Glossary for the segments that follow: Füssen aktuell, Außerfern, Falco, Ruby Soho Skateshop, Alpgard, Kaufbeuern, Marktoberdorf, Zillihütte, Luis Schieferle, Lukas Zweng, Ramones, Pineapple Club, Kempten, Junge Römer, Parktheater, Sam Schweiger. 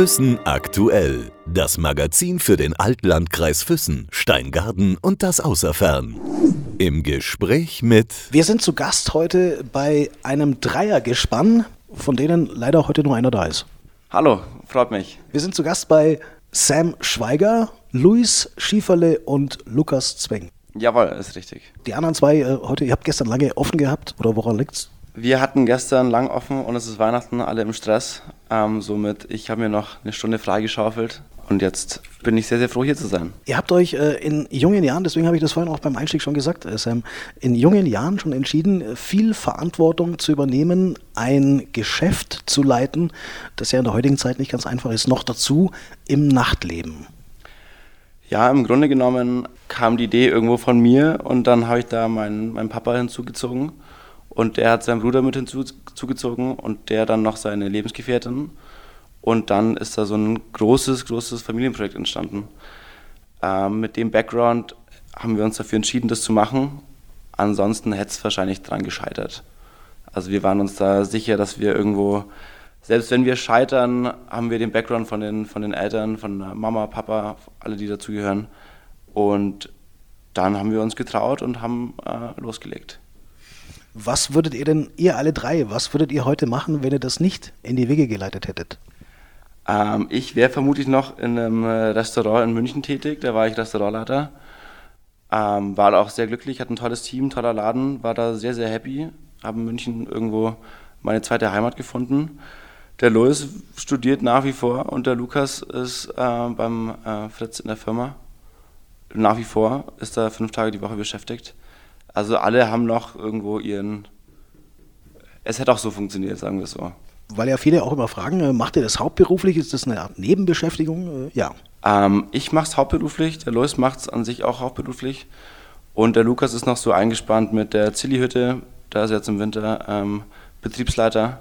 Füssen aktuell. Das Magazin für den Altlandkreis Füssen, Steingarten und das Außerfern. Im Gespräch mit... Wir sind zu Gast heute bei einem Dreiergespann, von denen leider heute nur einer da ist. Hallo, freut mich. Wir sind zu Gast bei Sam Schweiger, Luis Schieferle und Lukas Zweng. Jawohl, ist richtig. Die anderen zwei heute, ihr habt gestern lange offen gehabt, oder woran liegt's? Wir hatten gestern lang offen und es ist Weihnachten, alle im Stress. Somit, ich habe mir noch eine Stunde freigeschaufelt und jetzt bin ich sehr, sehr froh, hier zu sein. Ihr habt euch in jungen Jahren, deswegen habe ich das vorhin auch beim Einstieg schon gesagt, Sam, in jungen Jahren schon entschieden, viel Verantwortung zu übernehmen, ein Geschäft zu leiten, das ja in der heutigen Zeit nicht ganz einfach ist, noch dazu im Nachtleben. Ja, im Grunde genommen kam die Idee irgendwo von mir und dann habe ich da meinen Papa hinzugezogen. Und der hat seinen Bruder mit hinzugezogen und der dann noch seine Lebensgefährtin. Und dann ist da so ein großes Familienprojekt entstanden. Mit dem Background haben wir uns dafür entschieden, das zu machen. Ansonsten hätte es wahrscheinlich dran gescheitert. Also wir waren uns da sicher, dass wir irgendwo, selbst wenn wir scheitern, haben wir den Background von den Eltern, von Mama, Papa, alle, die dazugehören. Und dann haben wir uns getraut und haben losgelegt. Was würdet ihr denn, ihr alle drei, was würdet ihr heute machen, wenn ihr das nicht in die Wege geleitet hättet? Ich wäre vermutlich noch in einem Restaurant in München tätig, da war ich Restaurantleiter. War auch sehr glücklich, hatte ein tolles Team, toller Laden, war da sehr, sehr happy. Habe in München irgendwo meine zweite Heimat gefunden. Der Louis studiert nach wie vor und der Lukas ist beim Fritz in der Firma. Nach wie vor ist da 5 Tage die Woche beschäftigt. Also alle haben noch irgendwo ihren... Es hätte auch so funktioniert, sagen wir es so. Weil ja viele auch immer fragen, macht ihr das hauptberuflich? Ist das eine Art Nebenbeschäftigung? Ja. Ich mache es hauptberuflich, der Louis macht es an sich auch hauptberuflich. Und der Lukas ist noch so eingespannt mit der Zillihütte, da ist er jetzt im Winter Betriebsleiter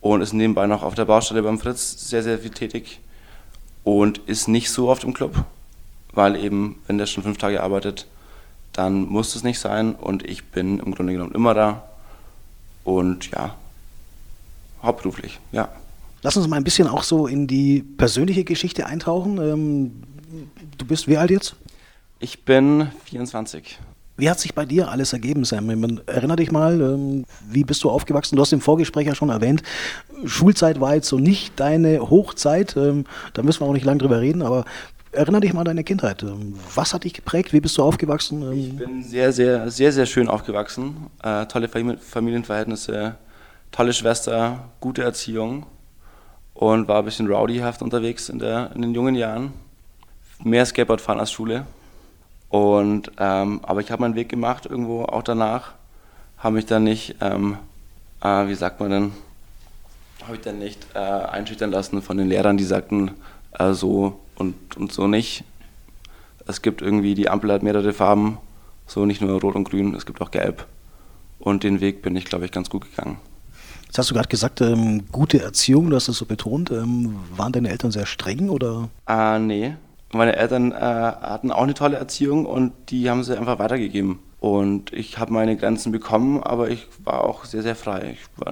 und ist nebenbei noch auf der Baustelle beim Fritz sehr, sehr viel tätig und ist nicht so oft im Club, weil eben, wenn der schon 5 Tage arbeitet, dann muss es nicht sein und ich bin im Grunde genommen immer da und ja, hauptberuflich, ja. Lass uns mal ein bisschen auch so in die persönliche Geschichte eintauchen. Du bist wie alt jetzt? Ich bin 24. Wie hat sich bei dir alles ergeben, Sam? Erinner dich mal, wie bist du aufgewachsen? Du hast im Vorgespräch ja schon erwähnt, Schulzeit war jetzt so nicht deine Hochzeit, da müssen wir auch nicht lange drüber reden, aber... Erinnere dich mal an deine Kindheit. Was hat dich geprägt? Wie bist du aufgewachsen? Ich bin sehr, sehr, sehr, sehr schön aufgewachsen. Tolle Familienverhältnisse, tolle Schwester, gute Erziehung und war ein bisschen rowdyhaft unterwegs in den jungen Jahren. Mehr Skateboard fahren als Schule. Und, aber ich habe meinen Weg gemacht irgendwo auch danach. Habe mich dann nicht, einschüchtern lassen von den Lehrern, die sagten, so und so nicht. Es gibt irgendwie, die Ampel hat mehrere Farben, so nicht nur rot und grün, es gibt auch gelb. Und den Weg bin ich, glaube ich, ganz gut gegangen. Jetzt hast du gerade gesagt, gute Erziehung, du hast das so betont. Waren deine Eltern sehr streng, oder? Nee, meine Eltern hatten auch eine tolle Erziehung und die haben sie einfach weitergegeben. Und ich habe meine Grenzen bekommen, aber ich war auch sehr, sehr frei. Ich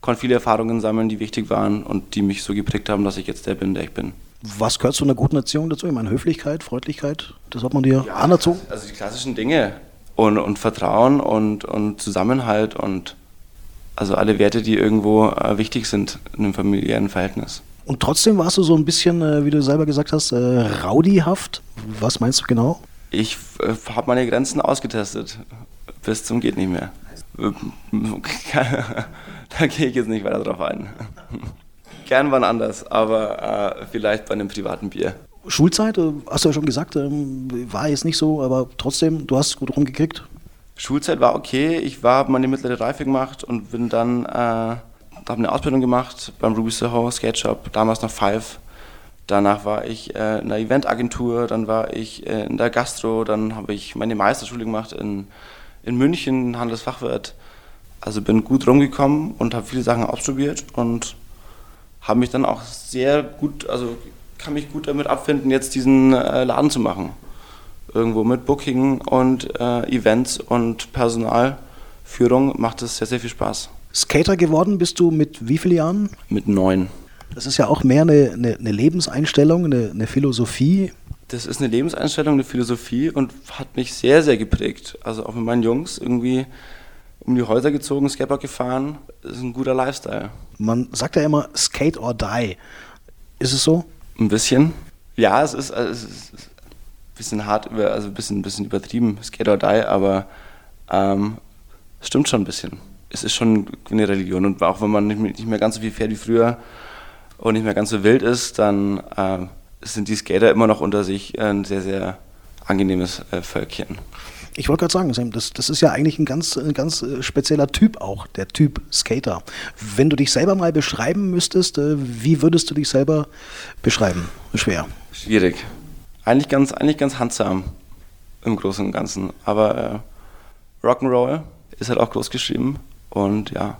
konnte viele Erfahrungen sammeln, die wichtig waren und die mich so geprägt haben, dass ich jetzt der bin, der ich bin. Was gehört zu einer guten Erziehung dazu? Ich meine, Höflichkeit, Freundlichkeit, das hat man dir anerzogen? Also die klassischen Dinge und Vertrauen und Zusammenhalt und also alle Werte, die irgendwo wichtig sind in einem familiären Verhältnis. Und trotzdem warst du so ein bisschen, wie du selber gesagt hast, rowdyhaft. Was meinst du genau? Ich habe meine Grenzen ausgetestet, bis zum geht nicht mehr. Da gehe ich jetzt nicht weiter drauf ein. Gern wann anders, aber vielleicht bei einem privaten Bier. Schulzeit, hast du ja schon gesagt, war jetzt nicht so, aber trotzdem, du hast es gut rumgekriegt. Schulzeit war okay, ich habe meine mittlere Reife gemacht und bin dann, habe eine Ausbildung gemacht beim Ruby Soho Skateshop, damals noch 5. Danach war ich in der Eventagentur, dann war ich in der Gastro, dann habe ich meine Meisterschule gemacht in München, Handelsfachwirt. Also bin gut rumgekommen und habe viele Sachen ausprobiert und habe mich dann auch sehr gut, also kann mich gut damit abfinden, jetzt diesen Laden zu machen. Irgendwo mit Booking und Events und Personalführung macht es sehr, sehr viel Spaß. Skater geworden bist du mit wie vielen Jahren? Mit 9. Das ist ja auch mehr eine Lebenseinstellung, eine Philosophie. Das ist eine Lebenseinstellung, eine Philosophie und hat mich sehr, sehr geprägt. Also auch mit meinen Jungs irgendwie um die Häuser gezogen, Skateboard gefahren. Das ist ein guter Lifestyle. Man sagt ja immer Skate or Die. Ist es so? Ein bisschen. Ja, es ist ein bisschen hart, ein bisschen übertrieben, Skate or Die, aber es stimmt schon ein bisschen. Es ist schon eine Religion und auch wenn man nicht mehr ganz so viel fährt wie früher und nicht mehr ganz so wild ist, dann sind die Skater immer noch unter sich ein sehr, sehr angenehmes Völkchen. Ich wollte gerade sagen, Sam, das ist ja eigentlich ein ganz spezieller Typ auch, der Typ Skater. Wenn du dich selber mal beschreiben müsstest, wie würdest du dich selber beschreiben? Schwer. Schwierig. Eigentlich ganz handsam im Großen und Ganzen. Aber Rock'n'Roll ist halt auch groß geschrieben und ja.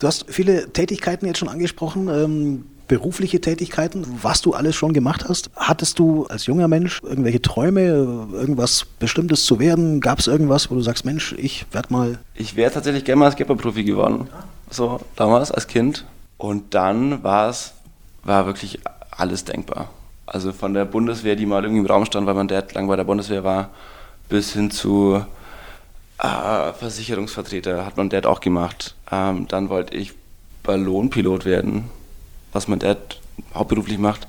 Du hast viele Tätigkeiten jetzt schon angesprochen, berufliche Tätigkeiten, was du alles schon gemacht hast. Hattest du als junger Mensch irgendwelche Träume, irgendwas Bestimmtes zu werden? Gab es irgendwas, wo du sagst, Mensch, Ich wäre tatsächlich gerne mal Skateboardprofi geworden, so damals als Kind. Und dann war wirklich alles denkbar. Also von der Bundeswehr, die mal irgendwie im Raum stand, weil mein Dad lang bei der Bundeswehr war, bis hin zu Versicherungsvertreter, hat mein Dad auch gemacht. Dann wollte ich Ballonpilot werden, was mein Dad hauptberuflich macht.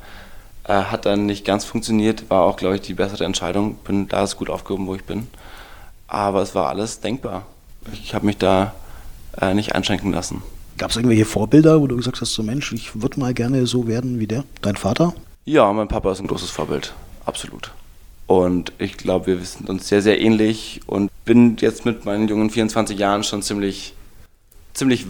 Hat dann nicht ganz funktioniert, war auch, glaube ich, die bessere Entscheidung. Da ist gut aufgehoben, wo ich bin. Aber es war alles denkbar. Ich habe mich da nicht einschränken lassen. Gab es irgendwelche Vorbilder, wo du gesagt hast, so Mensch, ich würde mal gerne so werden wie der, dein Vater? Ja, mein Papa ist ein großes Vorbild, absolut. Und ich glaube, wir sind uns sehr, sehr ähnlich und bin jetzt mit meinen jungen 24 Jahren schon ziemlich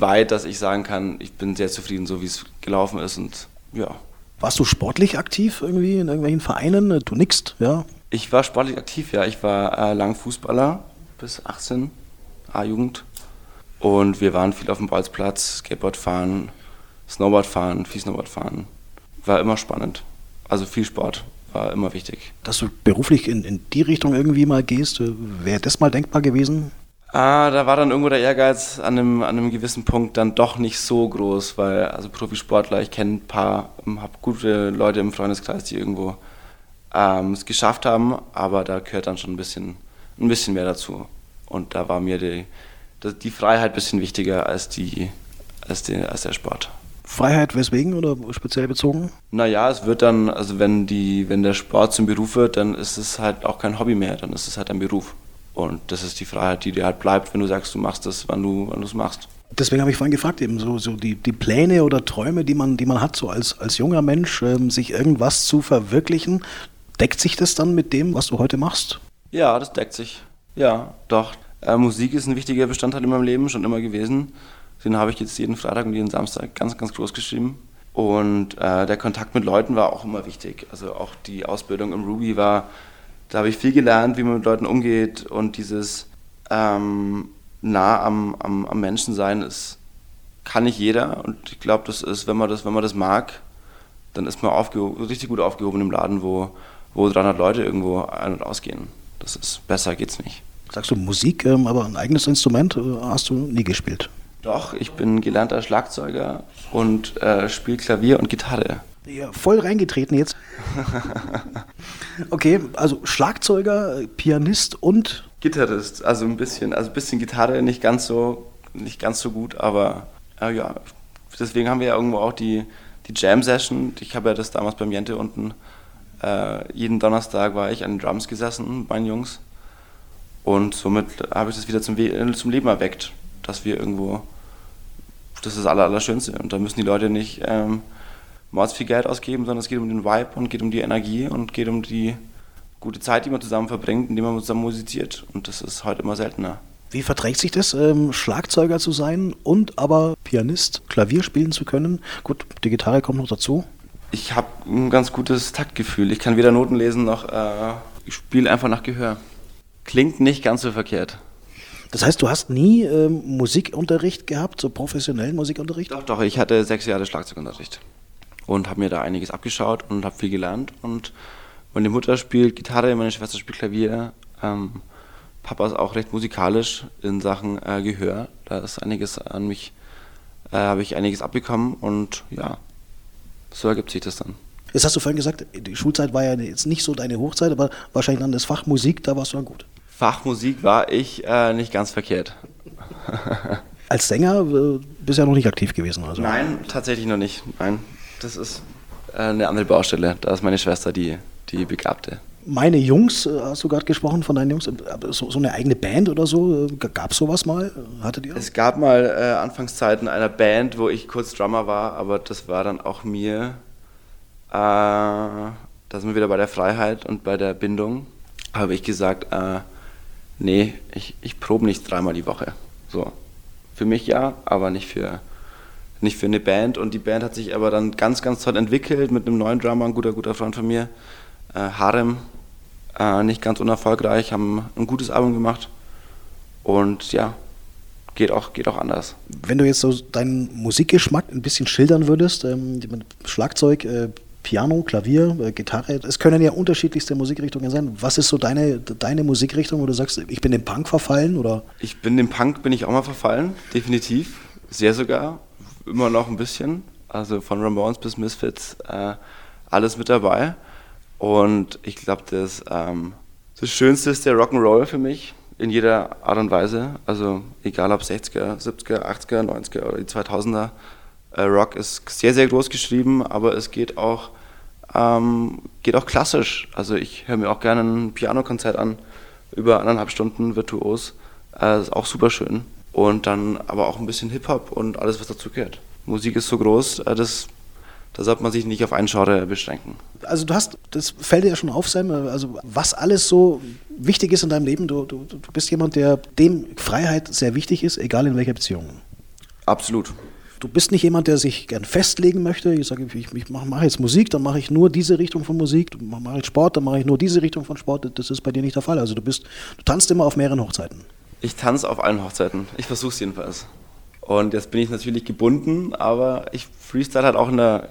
weit, dass ich sagen kann, ich bin sehr zufrieden, so wie es gelaufen ist und ja. Warst du sportlich aktiv irgendwie in irgendwelchen Vereinen? Du nickst, ja? Ich war sportlich aktiv, ja. Ich war lang Fußballer bis 18, A-Jugend. Und wir waren viel auf dem Bolzplatz, Skateboard fahren, Snowboard fahren, Viehsnowboard fahren. War immer spannend. Also viel Sport war immer wichtig. Dass du beruflich in die Richtung irgendwie mal gehst, wäre das mal denkbar gewesen? Da war dann irgendwo der Ehrgeiz an einem gewissen Punkt dann doch nicht so groß, weil also Profisportler, ich kenne ein paar, habe gute Leute im Freundeskreis, die irgendwo es geschafft haben, aber da gehört dann schon ein bisschen mehr dazu. Und da war mir die Freiheit ein bisschen wichtiger als der Sport. Freiheit weswegen oder speziell bezogen? Naja, es wird dann, also wenn der Sport zum Beruf wird, dann ist es halt auch kein Hobby mehr, dann ist es halt ein Beruf. Und das ist die Freiheit, die dir halt bleibt, wenn du sagst, du machst das, wann du es machst. Deswegen habe ich vorhin gefragt, eben so die Pläne oder Träume, die man hat, so als junger Mensch, sich irgendwas zu verwirklichen. Deckt sich das dann mit dem, was du heute machst? Ja, das deckt sich. Ja, doch. Musik ist ein wichtiger Bestandteil in meinem Leben, schon immer gewesen. Den habe ich jetzt jeden Freitag und jeden Samstag ganz, ganz groß geschrieben. Und der Kontakt mit Leuten war auch immer wichtig. Also auch die Ausbildung im Ruby da habe ich viel gelernt, wie man mit Leuten umgeht. Und dieses nah am Menschen sein, ist, kann nicht jeder. Und ich glaube, das ist, wenn man das mag, dann ist man richtig gut aufgehoben im Laden, wo 300 Leute irgendwo ein- und ausgehen. Das ist, besser geht's nicht. Sagst du Musik, aber ein eigenes Instrument hast du nie gespielt? Doch, ich bin gelernter Schlagzeuger und spiele Klavier und Gitarre. Ja, voll reingetreten jetzt. Okay, also Schlagzeuger, Pianist und Gitarrist, also ein bisschen Gitarre, nicht ganz so gut, aber ja, deswegen haben wir ja irgendwo auch die Jam-Session. Ich habe ja das damals beim Jente unten. Jeden Donnerstag war ich an den Drums gesessen mit meinen Jungs und somit habe ich das wieder zum Leben erweckt, dass wir irgendwo. Das ist das Allerschönste. Und da müssen die Leute nicht mords viel Geld ausgeben, sondern es geht um den Vibe und geht um die Energie und geht um die gute Zeit, die man zusammen verbringt, indem man zusammen musiziert. Und das ist heute immer seltener. Wie verträgt sich das, Schlagzeuger zu sein und aber Pianist, Klavier spielen zu können? Gut, die Gitarre kommt noch dazu. Ich habe ein ganz gutes Taktgefühl. Ich kann weder Noten lesen noch ich spiele einfach nach Gehör. Klingt nicht ganz so verkehrt. Das heißt, du hast nie Musikunterricht gehabt, so professionellen Musikunterricht? Doch, ich hatte 6 Jahre Schlagzeugunterricht und habe mir da einiges abgeschaut und habe viel gelernt. Und meine Mutter spielt Gitarre, meine Schwester spielt Klavier. Papa ist auch recht musikalisch in Sachen Gehör. Da ist einiges an mich habe ich einiges abbekommen und ja, so ergibt sich das dann. Jetzt hast du vorhin gesagt, die Schulzeit war ja jetzt nicht so deine Hochzeit, aber wahrscheinlich dann das Fach Musik, da warst du dann gut. Fachmusik war ich nicht ganz verkehrt. Als Sänger bist du ja noch nicht aktiv gewesen oder so? Nein, tatsächlich noch nicht. Nein, das ist eine andere Baustelle. Da ist meine Schwester die Begabte. Meine Jungs, hast du gerade gesprochen von deinen Jungs, so eine eigene Band oder so, gab es sowas mal? Hattet ihr? Es gab mal Anfangszeiten einer Band, wo ich kurz Drummer war, aber das war dann auch mir, da sind wir wieder bei der Freiheit und bei der Bindung, habe ich gesagt, nee, ich probe nicht dreimal die Woche. So, für mich ja, aber nicht für eine Band. Und die Band hat sich aber dann ganz, ganz toll entwickelt mit einem neuen Drummer, ein guter Freund von mir, Harem, nicht ganz unerfolgreich, haben ein gutes Album gemacht und ja, geht auch anders. Wenn du jetzt so deinen Musikgeschmack ein bisschen schildern würdest, Schlagzeug, Piano, Klavier, Gitarre, es können ja unterschiedlichste Musikrichtungen sein. Was ist so deine Musikrichtung, wo du sagst, ich bin dem Punk verfallen oder? Bin ich auch mal verfallen, definitiv, sehr sogar, immer noch ein bisschen, also von Ramones bis Misfits, alles mit dabei. Und ich glaube, das Schönste ist der Rock'n'Roll für mich, in jeder Art und Weise. Also egal ob 60er, 70er, 80er, 90er oder die 2000er. Rock ist sehr, sehr groß geschrieben, aber es geht auch klassisch. Also ich höre mir auch gerne ein Pianokonzert an, über 1,5 Stunden virtuos. Ist auch super schön. Und dann aber auch ein bisschen Hip-Hop und alles, was dazu gehört. Musik ist so groß, da sollte man sich nicht auf einen Genre beschränken. Also du hast, das fällt dir ja schon auf, Sam, also was alles so wichtig ist in deinem Leben. Du bist jemand, dem Freiheit sehr wichtig ist, egal in welcher Beziehung. Absolut. Du bist nicht jemand, der sich gern festlegen möchte. Ich sage, ich mache jetzt Musik, dann mache ich nur diese Richtung von Musik. Du machst Sport, dann mache ich nur diese Richtung von Sport. Das ist bei dir nicht der Fall. Also du tanzt immer auf mehreren Hochzeiten. Ich tanze auf allen Hochzeiten. Ich versuche es jedenfalls. Und jetzt bin ich natürlich gebunden, aber ich freestyle halt auch ein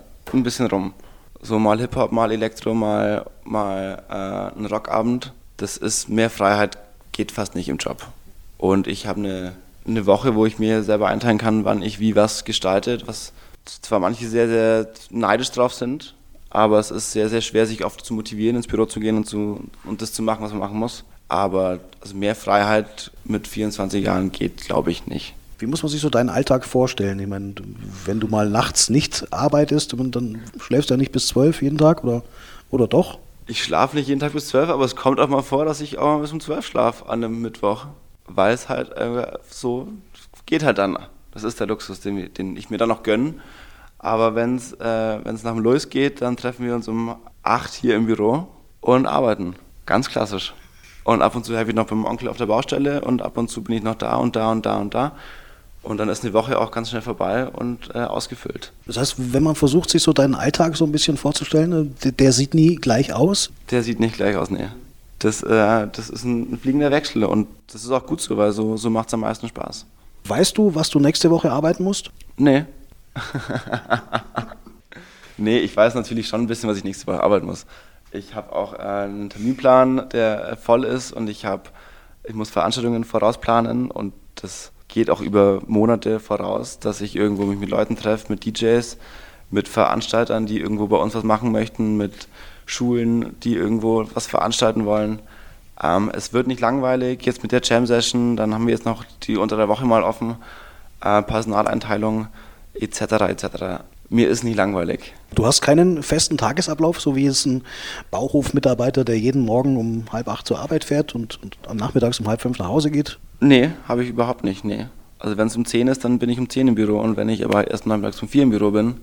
bisschen rum. So mal Hip-Hop, mal Elektro, mal ein Rockabend. Das ist mehr Freiheit, geht fast nicht im Job. Und ich habe eine Woche, wo ich mir selber einteilen kann, wann ich wie was gestaltet, was zwar manche sehr, sehr neidisch drauf sind, aber es ist sehr, sehr schwer, sich oft zu motivieren, ins Büro zu gehen und das zu machen, was man machen muss. Aber also mehr Freiheit mit 24 Jahren geht, glaube ich, nicht. Wie muss man sich so deinen Alltag vorstellen? Ich meine, wenn du mal nachts nicht arbeitest, dann schläfst du ja nicht bis 12 jeden Tag oder doch? Ich schlafe nicht jeden Tag bis 12, aber es kommt auch mal vor, dass ich auch mal bis um 12 schlafe an einem Mittwoch, weil es halt so geht halt dann. Das ist der Luxus, den ich mir dann noch gönne. Aber wenn es nach dem Luis geht, dann treffen wir uns um 8 hier im Büro und arbeiten. Ganz klassisch. Und ab und zu helfe ich noch beim Onkel auf der Baustelle und ab und zu bin ich noch da und da und da und da. Und dann ist eine Woche auch ganz schnell vorbei und ausgefüllt. Das heißt, wenn man versucht, sich so deinen Alltag so ein bisschen vorzustellen, der sieht nie gleich aus? Der sieht nicht gleich aus, nee. Das ist ein fliegender Wechsel und das ist auch gut so, weil so macht es am meisten Spaß. Weißt du, was du nächste Woche arbeiten musst? Nee. Nee, ich weiß natürlich schon ein bisschen, was ich nächste Woche arbeiten muss. Ich habe auch einen Terminplan, der voll ist und ich muss Veranstaltungen vorausplanen und das geht auch über Monate voraus, dass ich irgendwo mich mit Leuten treffe, mit DJs, mit Veranstaltern, die irgendwo bei uns was machen möchten, mit Schulen, die irgendwo was veranstalten wollen. Es wird nicht langweilig, jetzt mit der Jam-Session, dann haben wir jetzt noch die unter der Woche mal offen, Personaleinteilung etc. etc. Mir ist nicht langweilig. Du hast keinen festen Tagesablauf, so wie es ein Bauhof-Mitarbeiter, der jeden Morgen um 7:30 zur Arbeit fährt und am Nachmittags um 4:30 nach Hause geht? Nee, habe ich überhaupt nicht, nee. Also wenn es um 10 ist, dann bin ich um 10 im Büro und wenn ich aber erst nachmittags um 4 im Büro bin,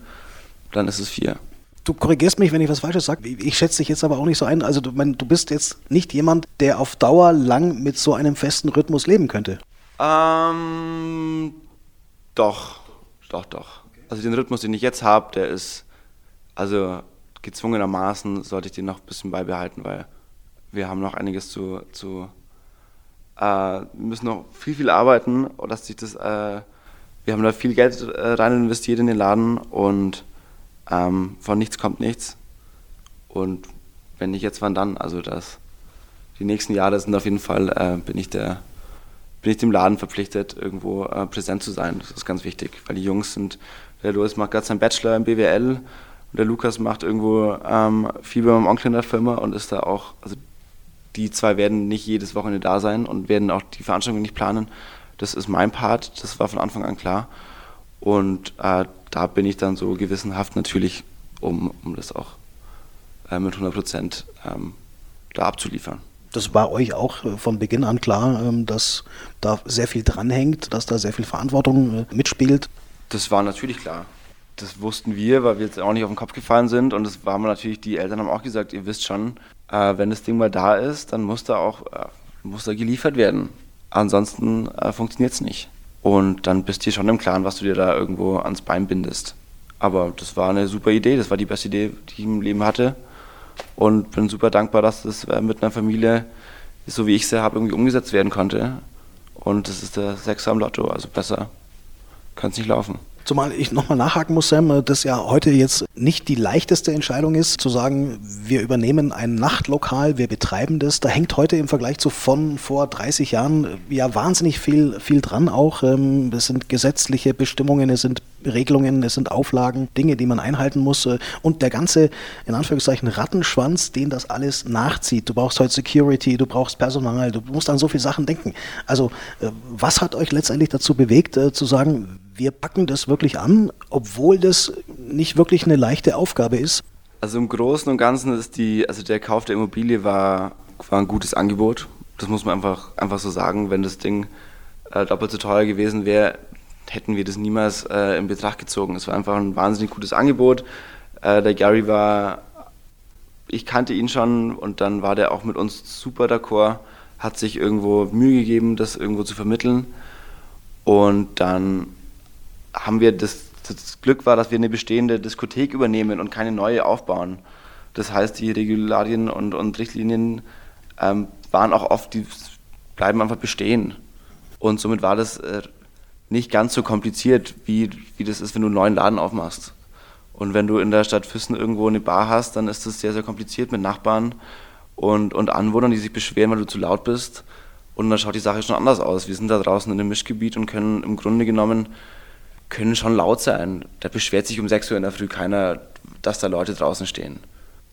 dann ist es 4. Du korrigierst mich, wenn ich was Falsches sage. Ich schätze dich jetzt aber auch nicht so ein. Also du bist jetzt nicht jemand, der auf Dauer lang mit so einem festen Rhythmus leben könnte. Doch. Also den Rhythmus, den ich jetzt habe, der ist, also gezwungenermaßen sollte ich den noch ein bisschen beibehalten, weil wir haben noch einiges müssen noch viel arbeiten, dass sich das, wir haben da viel Geld rein investiert in den Laden und von nichts kommt nichts und wenn nicht jetzt, wann dann? Also die nächsten Jahre sind auf jeden Fall, bin ich der bin ich dem Laden verpflichtet, irgendwo präsent zu sein. Das ist ganz wichtig, weil die Jungs sind, der Luis macht gerade seinen Bachelor im BWL und der Lukas macht irgendwo viel bei meinem Onkel in der Firma und ist da auch, also die zwei werden nicht jedes Wochenende da sein und werden auch die Veranstaltung nicht planen. Das ist mein Part, das war von Anfang an klar. Und da bin ich dann so gewissenhaft natürlich, um das auch mit 100% da abzuliefern. Das war euch auch von Beginn an klar, dass da sehr viel dranhängt, dass da sehr viel Verantwortung mitspielt? Das war natürlich klar. Das wussten wir, weil wir jetzt auch nicht auf den Kopf gefallen sind. Und das waren natürlich, die Eltern haben auch gesagt, ihr wisst schon, wenn das Ding mal da ist, dann muss da geliefert werden. Ansonsten funktioniert es nicht. Und dann bist du dir schon im Klaren, was du dir da irgendwo ans Bein bindest. Aber das war eine super Idee, das war die beste Idee, die ich im Leben hatte. Und bin super dankbar, dass das mit einer Familie, so wie ich sie habe, irgendwie umgesetzt werden konnte. Und das ist der Sechser am Lotto, also besser kann es nicht laufen. Zumal ich nochmal nachhaken muss, Sam, dass ja heute jetzt nicht die leichteste Entscheidung ist, zu sagen, wir übernehmen ein Nachtlokal, wir betreiben das. Da hängt heute im Vergleich zu von vor 30 Jahren ja wahnsinnig viel dran auch. Es sind gesetzliche Bestimmungen, es sind Regelungen, es sind Auflagen, Dinge, die man einhalten muss. Und der ganze, in Anführungszeichen, Rattenschwanz, den das alles nachzieht. Du brauchst heute Security, du brauchst Personal, du musst an so viele Sachen denken. Also was hat euch letztendlich dazu bewegt, zu sagen, wir packen das wirklich an, obwohl das nicht wirklich eine leichte Aufgabe ist? Also im Großen und Ganzen ist der Kauf der Immobilie war ein gutes Angebot. Das muss man einfach so sagen. Wenn das Ding doppelt so teuer gewesen wäre, hätten wir das niemals in Betracht gezogen. Es war einfach ein wahnsinnig gutes Angebot. Der Gary ich kannte ihn schon und dann war der auch mit uns super d'accord, hat sich irgendwo Mühe gegeben, das irgendwo zu vermitteln. Und dann haben wir das Glück war, dass wir eine bestehende Diskothek übernehmen und keine neue aufbauen. Das heißt, die Regularien und Richtlinien waren auch oft, die bleiben einfach bestehen. Und somit war das nicht ganz so kompliziert, wie das ist, wenn du einen neuen Laden aufmachst. Und wenn du in der Stadt Füssen irgendwo eine Bar hast, dann ist das sehr, sehr kompliziert mit Nachbarn und Anwohnern, die sich beschweren, weil du zu laut bist. Und dann schaut die Sache schon anders aus. Wir sind da draußen in einem Mischgebiet und können im Grunde genommen schon laut sein. Da beschwert sich um 6 Uhr in der Früh keiner, dass da Leute draußen stehen.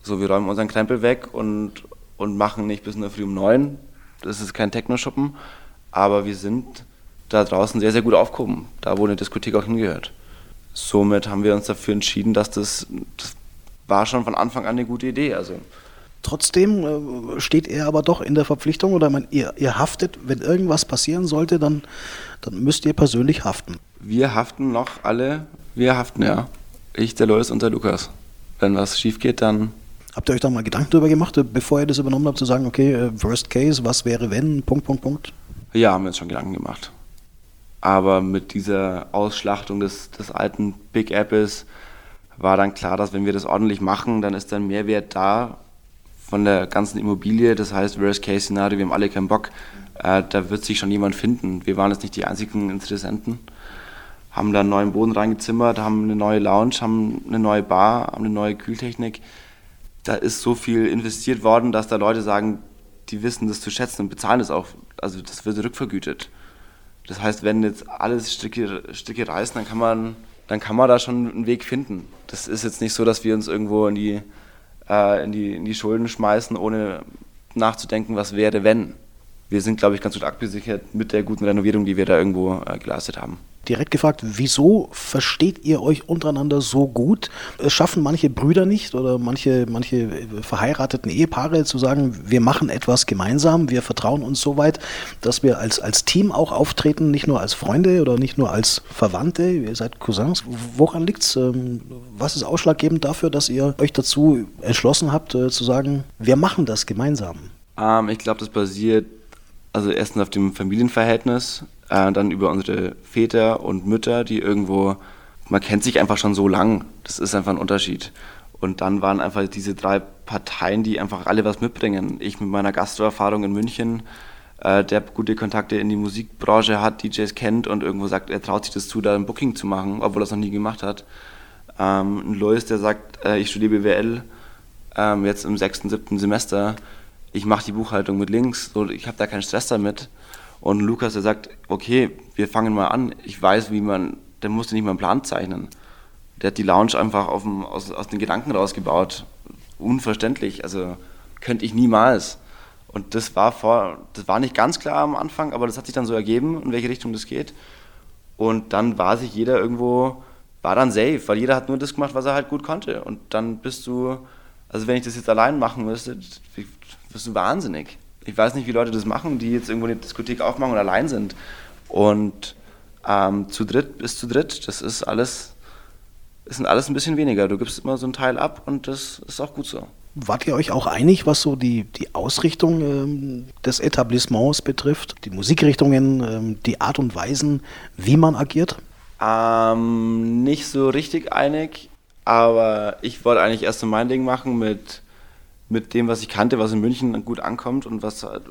So, wir räumen unseren Krempel weg und machen nicht bis in der Früh um 9. Das ist kein Techno-Schuppen, aber wir sind da draußen sehr, sehr gut aufgehoben, da wo eine Diskothek auch hingehört. Somit haben wir uns dafür entschieden, dass das war schon von Anfang an eine gute Idee. Also trotzdem steht er aber doch in der Verpflichtung, oder ihr haftet, wenn irgendwas passieren sollte, dann müsst ihr persönlich haften. Wir haften noch alle, ja. Ich, der Lois und der Lukas. Wenn was schief geht, dann... Habt ihr euch da mal Gedanken drüber gemacht, bevor ihr das übernommen habt, zu sagen, okay, worst case, was wäre wenn, .. Ja, haben wir uns schon Gedanken gemacht. Aber mit dieser Ausschlachtung des alten Big Apples war dann klar, dass wenn wir das ordentlich machen, dann ist dann Mehrwert da, von der ganzen Immobilie, das heißt Worst-Case-Szenario, wir haben alle keinen Bock, da wird sich schon jemand finden. Wir waren jetzt nicht die einzigen Interessenten, haben da einen neuen Boden reingezimmert, haben eine neue Lounge, haben eine neue Bar, haben eine neue Kühltechnik. Da ist so viel investiert worden, dass da Leute sagen, die wissen das zu schätzen und bezahlen das auch. Also das wird rückvergütet. Das heißt, wenn jetzt alles Stücke reißen, dann kann man da schon einen Weg finden. Das ist jetzt nicht so, dass wir uns irgendwo in die Schulden schmeißen, ohne nachzudenken, was wäre, wenn. Wir sind, glaube ich, ganz gut abgesichert mit der guten Renovierung, die wir da irgendwo geleistet haben. Direkt gefragt, wieso versteht ihr euch untereinander so gut? Es schaffen manche Brüder nicht oder manche verheirateten Ehepaare zu sagen, wir machen etwas gemeinsam, wir vertrauen uns so weit, dass wir als Team auch auftreten, nicht nur als Freunde oder nicht nur als Verwandte, ihr seid Cousins. Woran liegt's? Was ist ausschlaggebend dafür, dass ihr euch dazu entschlossen habt, zu sagen, wir machen das gemeinsam? Ich glaube, das basiert also erstens auf dem Familienverhältnis, dann über unsere Väter und Mütter, die irgendwo, man kennt sich einfach schon so lang, das ist einfach ein Unterschied. Und dann waren einfach diese drei Parteien, die einfach alle was mitbringen. Ich mit meiner Gastroerfahrung in München, der gute Kontakte in die Musikbranche hat, DJs kennt und irgendwo sagt, er traut sich das zu, da ein Booking zu machen, obwohl er es noch nie gemacht hat. Ein Luis, der sagt, ich studiere BWL, jetzt im 6., 7. Semester, ich mache die Buchhaltung mit links, so, ich habe da keinen Stress damit. Und Lukas, der sagt, okay, wir fangen mal an. Ich weiß, wie man, der musste nicht mal einen Plan zeichnen. Der hat die Lounge einfach aus den Gedanken rausgebaut. Unverständlich, also könnte ich niemals. Und das war nicht ganz klar am Anfang, aber das hat sich dann so ergeben, in welche Richtung das geht. Und dann war sich jeder irgendwo, war dann safe, weil jeder hat nur das gemacht, was er halt gut konnte. Und dann bist du, also wenn ich das jetzt allein machen müsste, bist du wahnsinnig. Ich weiß nicht, wie Leute das machen, die jetzt irgendwo eine Diskothek aufmachen und allein sind. Und zu dritt, das ist alles... Es sind alles ein bisschen weniger. Du gibst immer so einen Teil ab und das ist auch gut so. Wart ihr euch auch einig, was so die Ausrichtung des Etablissements betrifft? Die Musikrichtungen, die Art und Weisen, wie man agiert? Nicht so richtig einig, aber ich wollte eigentlich erst so mein Ding machen mit dem, was ich kannte, was in München gut ankommt und was ein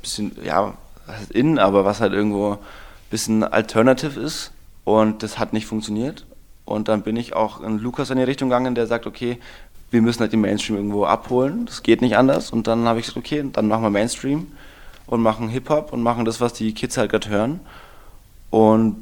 bisschen, ja, was in, aber was halt irgendwo ein bisschen alternative ist. Und das hat nicht funktioniert. Und dann bin ich auch in Lukas in die Richtung gegangen, der sagt, okay, wir müssen halt den Mainstream irgendwo abholen, das geht nicht anders. Und dann habe ich gesagt, okay, dann machen wir Mainstream und machen Hip-Hop und machen das, was die Kids halt gerade hören. Und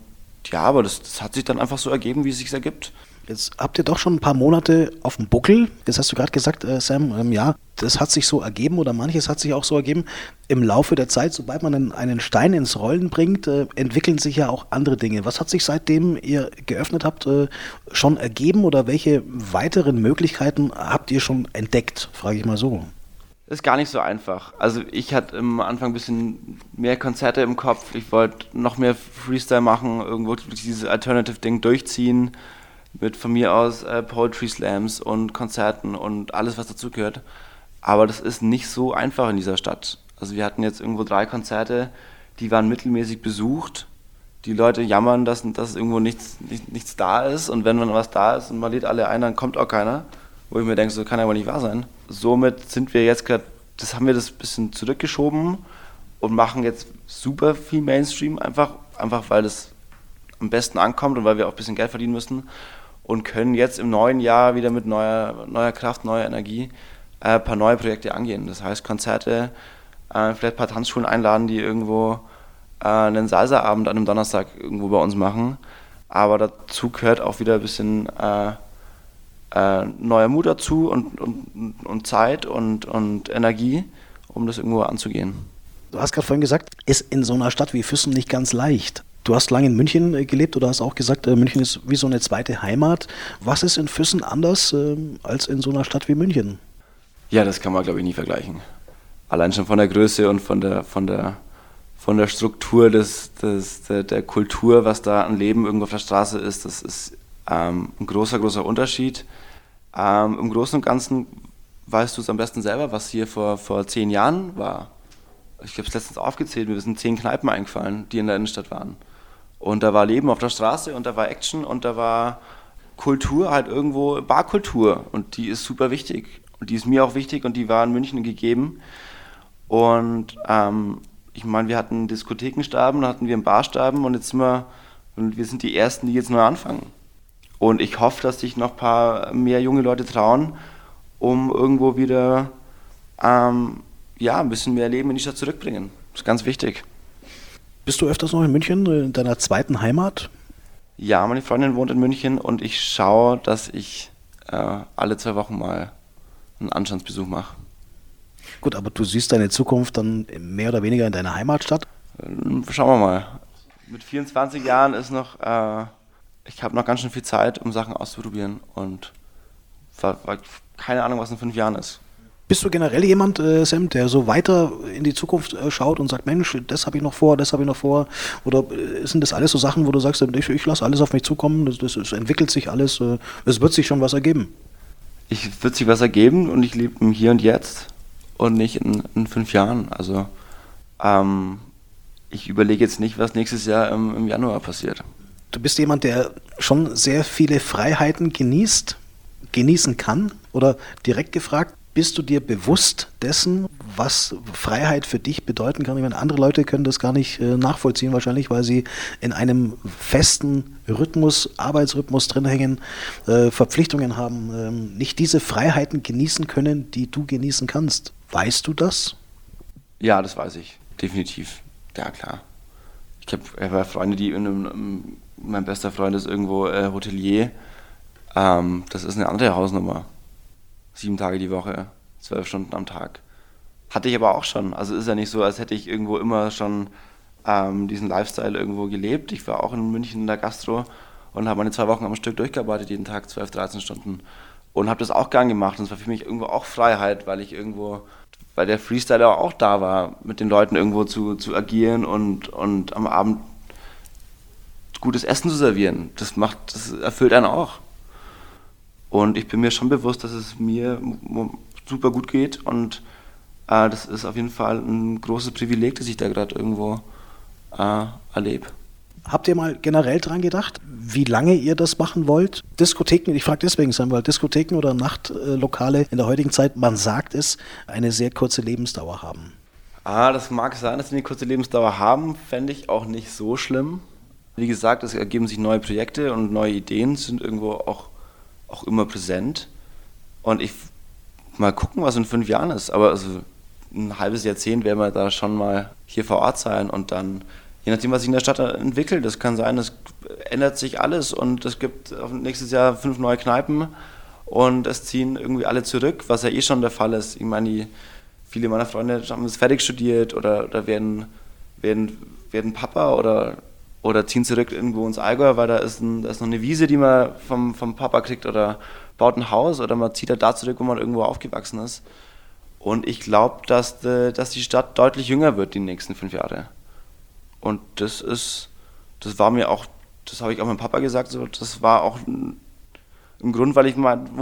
ja, aber das hat sich dann einfach so ergeben, wie es sich ergibt. Jetzt habt ihr doch schon ein paar Monate auf dem Buckel. Das hast du gerade gesagt, Sam, ja, das hat sich so ergeben oder manches hat sich auch so ergeben. Im Laufe der Zeit, sobald man einen Stein ins Rollen bringt, entwickeln sich ja auch andere Dinge. Was hat sich seitdem ihr geöffnet habt schon ergeben oder welche weiteren Möglichkeiten habt ihr schon entdeckt, frage ich mal so. Ist gar nicht so einfach. Also ich hatte am Anfang ein bisschen mehr Konzerte im Kopf. Ich wollte noch mehr Freestyle machen, irgendwo dieses Alternative-Ding durchziehen. Mit von mir aus Poetry Slams und Konzerten und alles, was dazugehört. Aber das ist nicht so einfach in dieser Stadt. Also wir hatten jetzt irgendwo 3 Konzerte, die waren mittelmäßig besucht. Die Leute jammern, dass irgendwo nichts da ist. Und wenn man was da ist und man lädt alle ein, dann kommt auch keiner. Wo ich mir denke, so kann ja wohl nicht wahr sein. Somit sind wir jetzt gerade, das haben wir das bisschen zurückgeschoben und machen jetzt super viel Mainstream einfach weil das am besten ankommt und weil wir auch ein bisschen Geld verdienen müssen. Und können jetzt im neuen Jahr wieder mit neuer Kraft, neuer Energie ein paar neue Projekte angehen. Das heißt Konzerte, vielleicht ein paar Tanzschulen einladen, die irgendwo einen Salsa-Abend an einem Donnerstag irgendwo bei uns machen. Aber dazu gehört auch wieder ein bisschen neuer Mut dazu und Zeit und Energie, um das irgendwo anzugehen. Du hast gerade vorhin gesagt, ist in so einer Stadt wie Füssen nicht ganz leicht. Du hast lange in München gelebt oder hast auch gesagt, München ist wie so eine zweite Heimat. Was ist in Füssen anders als in so einer Stadt wie München? Ja, das kann man, glaube ich, nie vergleichen. Allein schon von der Größe und von der Struktur der Kultur, was da an Leben irgendwo auf der Straße ist, das ist ein großer Unterschied. Im Großen und Ganzen weißt du es am besten selber, was hier vor 10 Jahren war. Ich habe es letztens aufgezählt, mir sind 10 Kneipen eingefallen, die in der Innenstadt waren. Und da war Leben auf der Straße und da war Action und da war Kultur, halt irgendwo Barkultur. Und die ist super wichtig. Und die ist mir auch wichtig und die war in München gegeben. Und ich meine, wir hatten Diskothekenstaben, dann hatten wir einen Barstaben und jetzt sind wir die Ersten, die jetzt neu anfangen. Und ich hoffe, dass sich noch ein paar mehr junge Leute trauen, um irgendwo wieder ein bisschen mehr Leben in die Stadt zurückbringen. Das ist ganz wichtig. Bist du öfters noch in München, in deiner zweiten Heimat? Ja, meine Freundin wohnt in München und ich schaue, dass ich alle 2 Wochen mal einen Anstandsbesuch mache. Gut, aber du siehst deine Zukunft dann mehr oder weniger in deiner Heimatstadt? Schauen wir mal. Mit 24 Jahren ist noch, ich habe noch ganz schön viel Zeit, um Sachen auszuprobieren und keine Ahnung, was in 5 Jahren ist. Bist du generell jemand, Sam, der so weiter in die Zukunft schaut und sagt, Mensch, das habe ich noch vor? Oder sind das alles so Sachen, wo du sagst, ich lasse alles auf mich zukommen, das entwickelt sich alles, es wird sich schon was ergeben? Es wird sich was ergeben und ich lebe im Hier und Jetzt und nicht in 5 Jahren. Also ich überlege jetzt nicht, was nächstes Jahr im Januar passiert. Du bist jemand, der schon sehr viele Freiheiten genießen kann? Oder direkt gefragt, bist du dir bewusst dessen, was Freiheit für dich bedeuten kann? Ich meine, andere Leute können das gar nicht nachvollziehen wahrscheinlich, weil sie in einem festen Rhythmus, Arbeitsrhythmus drin hängen, Verpflichtungen haben, nicht diese Freiheiten genießen können, die du genießen kannst. Weißt du das? Ja, das weiß ich, definitiv. Ja, klar. Ich habe Freunde, die mein bester Freund ist irgendwo Hotelier. Das ist eine andere Hausnummer. 7 Tage die Woche, 12 Stunden am Tag. Hatte ich aber auch schon. Also ist ja nicht so, als hätte ich irgendwo immer schon diesen Lifestyle irgendwo gelebt. Ich war auch in München in der Gastro und habe meine 2 Wochen am Stück durchgearbeitet, jeden Tag 12, 13 Stunden. Und habe das auch gern gemacht. Und es war für mich irgendwo auch Freiheit, weil ich irgendwo, weil der Freestyler auch da war, mit den Leuten irgendwo zu agieren und am Abend gutes Essen zu servieren. Das erfüllt einen auch. Und ich bin mir schon bewusst, dass es mir super gut geht. Und das ist auf jeden Fall ein großes Privileg, das ich da gerade irgendwo erlebe. Habt ihr mal generell dran gedacht, wie lange ihr das machen wollt? Diskotheken, ich frage deswegen, Sam, weil Diskotheken oder Nachtlokale in der heutigen Zeit, man sagt es, eine sehr kurze Lebensdauer haben. Das mag sein, dass sie eine kurze Lebensdauer haben, fände ich auch nicht so schlimm. Wie gesagt, es ergeben sich neue Projekte und neue Ideen sind irgendwo auch immer präsent. Und ich mal gucken, was in 5 Jahren ist. Aber also ein halbes Jahrzehnt werden wir da schon mal hier vor Ort sein und dann... Je nachdem, was sich in der Stadt entwickelt, das kann sein, das ändert sich alles und es gibt nächstes Jahr 5 neue Kneipen und es ziehen irgendwie alle zurück, was ja eh schon der Fall ist. Ich meine, viele meiner Freunde haben es fertig studiert oder werden Papa oder ziehen zurück irgendwo ins Allgäu, weil da ist noch eine Wiese, die man vom Papa kriegt oder baut ein Haus oder man zieht halt da zurück, wo man irgendwo aufgewachsen ist. Und ich glaube, dass die Stadt deutlich jünger wird die nächsten 5 Jahre. Und das war mir auch, das habe ich auch meinem Papa gesagt, so, das war auch ein Grund, wo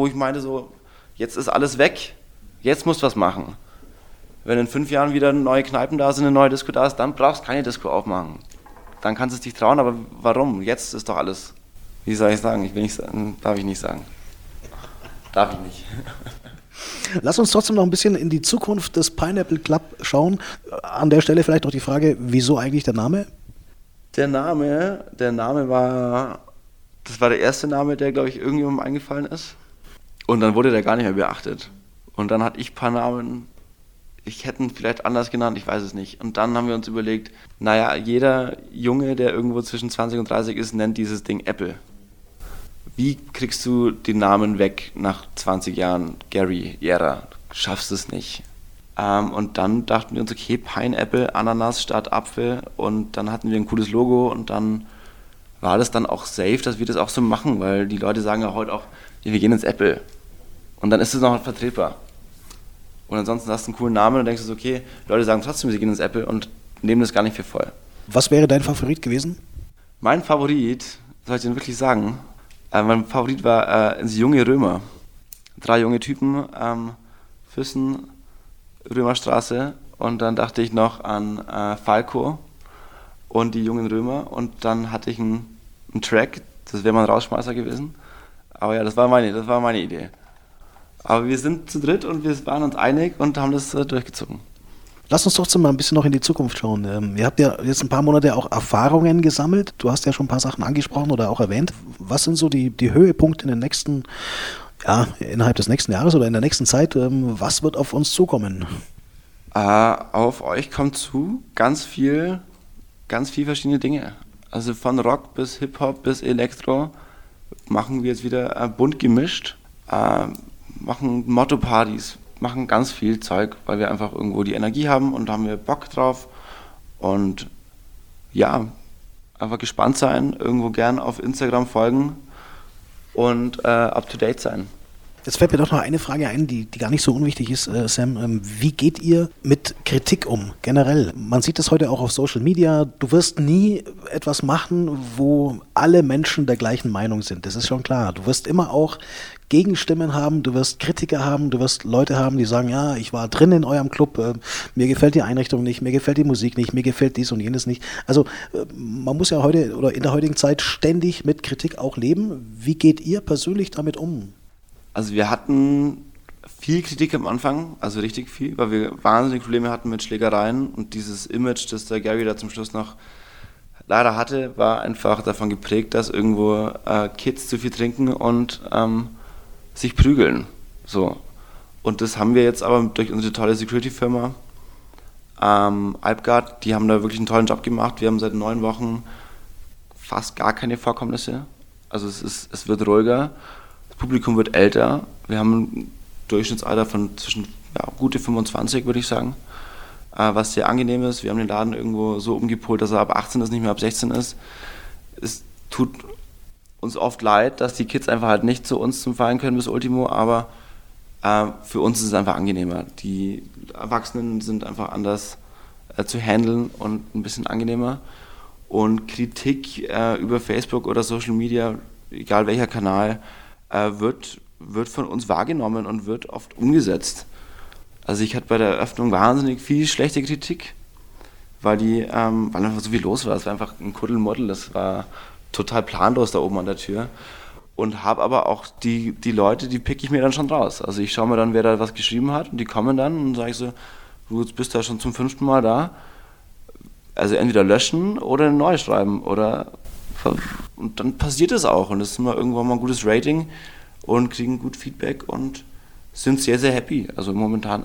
ich meinte, so, jetzt ist alles weg, jetzt musst du was machen. Wenn in 5 Jahren wieder neue Kneipen da sind, eine neue Disco da ist, dann brauchst du keine Disco aufmachen. Dann kannst du es dich trauen, aber warum? Jetzt ist doch alles. Wie soll ich sagen? Darf ich nicht sagen. Darf ich nicht. Lass uns trotzdem noch ein bisschen in die Zukunft des Pineapple Club schauen. An der Stelle vielleicht noch die Frage, wieso eigentlich der Name? Der Name war der erste Name, der, glaube ich, irgendjemandem eingefallen ist. Und dann wurde der gar nicht mehr beachtet. Und dann hatte ich ein paar Namen, ich hätte ihn vielleicht anders genannt, ich weiß es nicht. Und dann haben wir uns überlegt, naja, jeder Junge, der irgendwo zwischen 20 und 30 ist, nennt dieses Ding Apple. Wie kriegst du den Namen weg nach 20 Jahren? Gary, Jera, du schaffst es nicht. Und dann dachten wir uns, okay, Pineapple, Ananas statt Apfel. Und dann hatten wir ein cooles Logo und dann war das dann auch safe, dass wir das auch so machen, weil die Leute sagen ja heute auch, wir gehen ins Apple. Und dann ist es noch vertretbar. Und ansonsten hast du einen coolen Namen und denkst, okay, Leute sagen trotzdem, sie gehen ins Apple und nehmen das gar nicht für voll. Was wäre dein Favorit gewesen? Mein Favorit, soll ich denn wirklich sagen? Mein Favorit war Junge Römer. 3 junge Typen, Füssen, Römerstraße und dann dachte ich noch an Falco und die jungen Römer und dann hatte ich einen Track, das wäre mal ein Rausschmeißer gewesen. Aber ja, das war meine Idee. Aber wir sind zu dritt und wir waren uns einig und haben das durchgezogen. Lass uns trotzdem mal ein bisschen noch in die Zukunft schauen. Ihr habt ja jetzt ein paar Monate auch Erfahrungen gesammelt. Du hast ja schon ein paar Sachen angesprochen oder auch erwähnt. Was sind so die Höhepunkte in den nächsten, ja, innerhalb des nächsten Jahres oder in der nächsten Zeit? Was wird auf uns zukommen? Auf euch kommt zu ganz viel verschiedene Dinge. Also von Rock bis Hip-Hop bis Elektro machen wir jetzt wieder bunt gemischt, machen Motto-Partys. Machen ganz viel Zeug, weil wir einfach irgendwo die Energie haben und da haben wir Bock drauf und ja, einfach gespannt sein, irgendwo gern auf Instagram folgen und up-to-date sein. Jetzt fällt mir doch noch eine Frage ein, die gar nicht so unwichtig ist, Sam. Wie geht ihr mit Kritik um, generell? Man sieht das heute auch auf Social Media. Du wirst nie etwas machen, wo alle Menschen der gleichen Meinung sind. Das ist schon klar. Du wirst immer auch Gegenstimmen haben, du wirst Kritiker haben, du wirst Leute haben, die sagen, ja, ich war drin in eurem Club, mir gefällt die Einrichtung nicht, mir gefällt die Musik nicht, mir gefällt dies und jenes nicht. Also man muss ja heute oder in der heutigen Zeit ständig mit Kritik auch leben. Wie geht ihr persönlich damit um? Also wir hatten viel Kritik am Anfang, also richtig viel, weil wir wahnsinnige Probleme hatten mit Schlägereien und dieses Image, das der Gary da zum Schluss noch leider hatte, war einfach davon geprägt, dass irgendwo Kids zu viel trinken und sich prügeln. So. Und das haben wir jetzt aber durch unsere tolle Security-Firma Alpgard, die haben da wirklich einen tollen Job gemacht. Wir haben seit 9 Wochen fast gar keine Vorkommnisse. Also es wird ruhiger, das Publikum wird älter. Wir haben ein Durchschnittsalter von zwischen gute 25, würde ich sagen, was sehr angenehm ist. Wir haben den Laden irgendwo so umgepolt, dass er ab 18 ist, nicht mehr ab 16 ist. Es tut uns oft leid, dass die Kids einfach halt nicht zu uns zum Feiern können bis Ultimo, aber für uns ist es einfach angenehmer. Die Erwachsenen sind einfach anders zu handeln und ein bisschen angenehmer. Und Kritik über Facebook oder Social Media, egal welcher Kanal, wird von uns wahrgenommen und wird oft umgesetzt. Also ich hatte bei der Eröffnung wahnsinnig viel schlechte Kritik, weil einfach so viel los war. Es war einfach ein Kuddelmuddel, das war total planlos da oben an der Tür. Und habe aber auch die Leute, die pick ich mir dann schon raus. Also ich schaue mir dann, wer da was geschrieben hat, und die kommen dann und sage ich so, du, jetzt bist du ja schon zum 5. Mal da. Also entweder löschen oder neu schreiben oder, und dann passiert es auch und es ist immer irgendwann mal ein gutes Rating und kriegen gut Feedback und sind sehr, sehr happy. Also momentan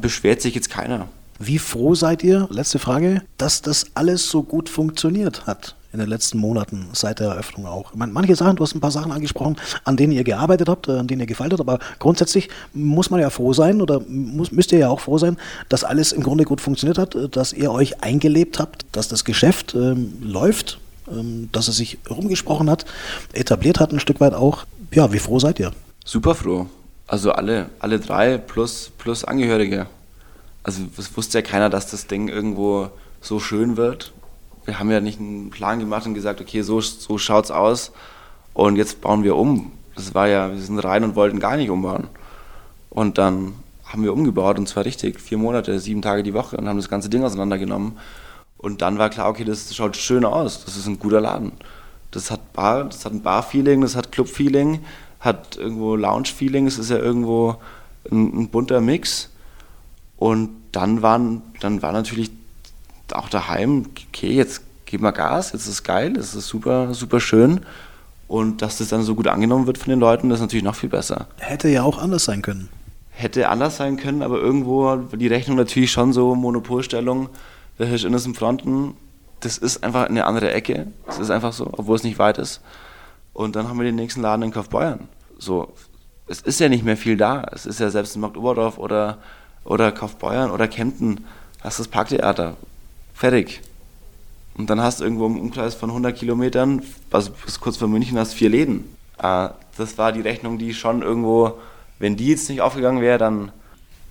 beschwert sich jetzt keiner. Wie froh seid ihr, letzte Frage, dass das alles so gut funktioniert hat in den letzten Monaten seit der Eröffnung auch? Ich meine, manche Sachen, du hast ein paar Sachen angesprochen, an denen ihr gearbeitet habt, an denen ihr gefeilt habt, aber grundsätzlich muss man ja froh sein oder müsst ihr ja auch froh sein, dass alles im Grunde gut funktioniert hat, dass ihr euch eingelebt habt, dass das Geschäft läuft, dass es sich rumgesprochen hat, etabliert hat ein Stück weit auch. Ja, wie froh seid ihr? Super froh. Also alle 3 plus Angehörige. Also es wusste ja keiner, dass das Ding irgendwo so schön wird. Wir haben ja nicht einen Plan gemacht und gesagt, okay, so schaut's aus und jetzt bauen wir um. Das war ja, wir sind rein und wollten gar nicht umbauen. Und dann haben wir umgebaut und zwar richtig, 4 Monate, 7 Tage die Woche und haben das ganze Ding auseinandergenommen. Und dann war klar, okay, das schaut schön aus, das ist ein guter Laden. Das hat ein Bar-Feeling, das hat Club-Feeling, hat irgendwo Lounge-Feeling, es ist ja irgendwo ein bunter Mix. Und dann war natürlich auch daheim, okay, jetzt geben wir Gas, jetzt ist es geil, es ist super, super schön. Und dass das dann so gut angenommen wird von den Leuten, das ist natürlich noch viel besser. Hätte ja auch anders sein können. Hätte anders sein können, aber irgendwo die Rechnung natürlich schon so, Monopolstellung, der Hirsch in im Fronten, das ist einfach eine andere Ecke, das ist einfach so, obwohl es nicht weit ist. Und dann haben wir den nächsten Laden in Kaufbeuern. So, es ist ja nicht mehr viel da, es ist ja selbst in Marktoberdorf oder Kaufbeuern oder Kempten, hast das Parktheater. Fertig. Und dann hast du irgendwo im Umkreis von 100 Kilometern, also bis kurz vor München, hast 4 Läden. Das war die Rechnung, die schon irgendwo, wenn die jetzt nicht aufgegangen wäre, dann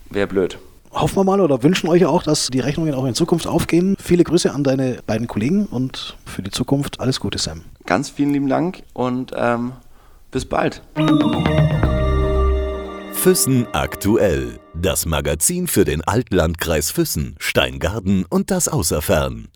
wäre blöd. Hoffen wir mal oder wünschen euch auch, dass die Rechnungen auch in Zukunft aufgehen. Viele Grüße an deine beiden Kollegen und für die Zukunft alles Gute, Sam. Ganz vielen lieben Dank und bis bald. Füssen aktuell. Das Magazin für den Altlandkreis Füssen, Steingarten und das Außerfern.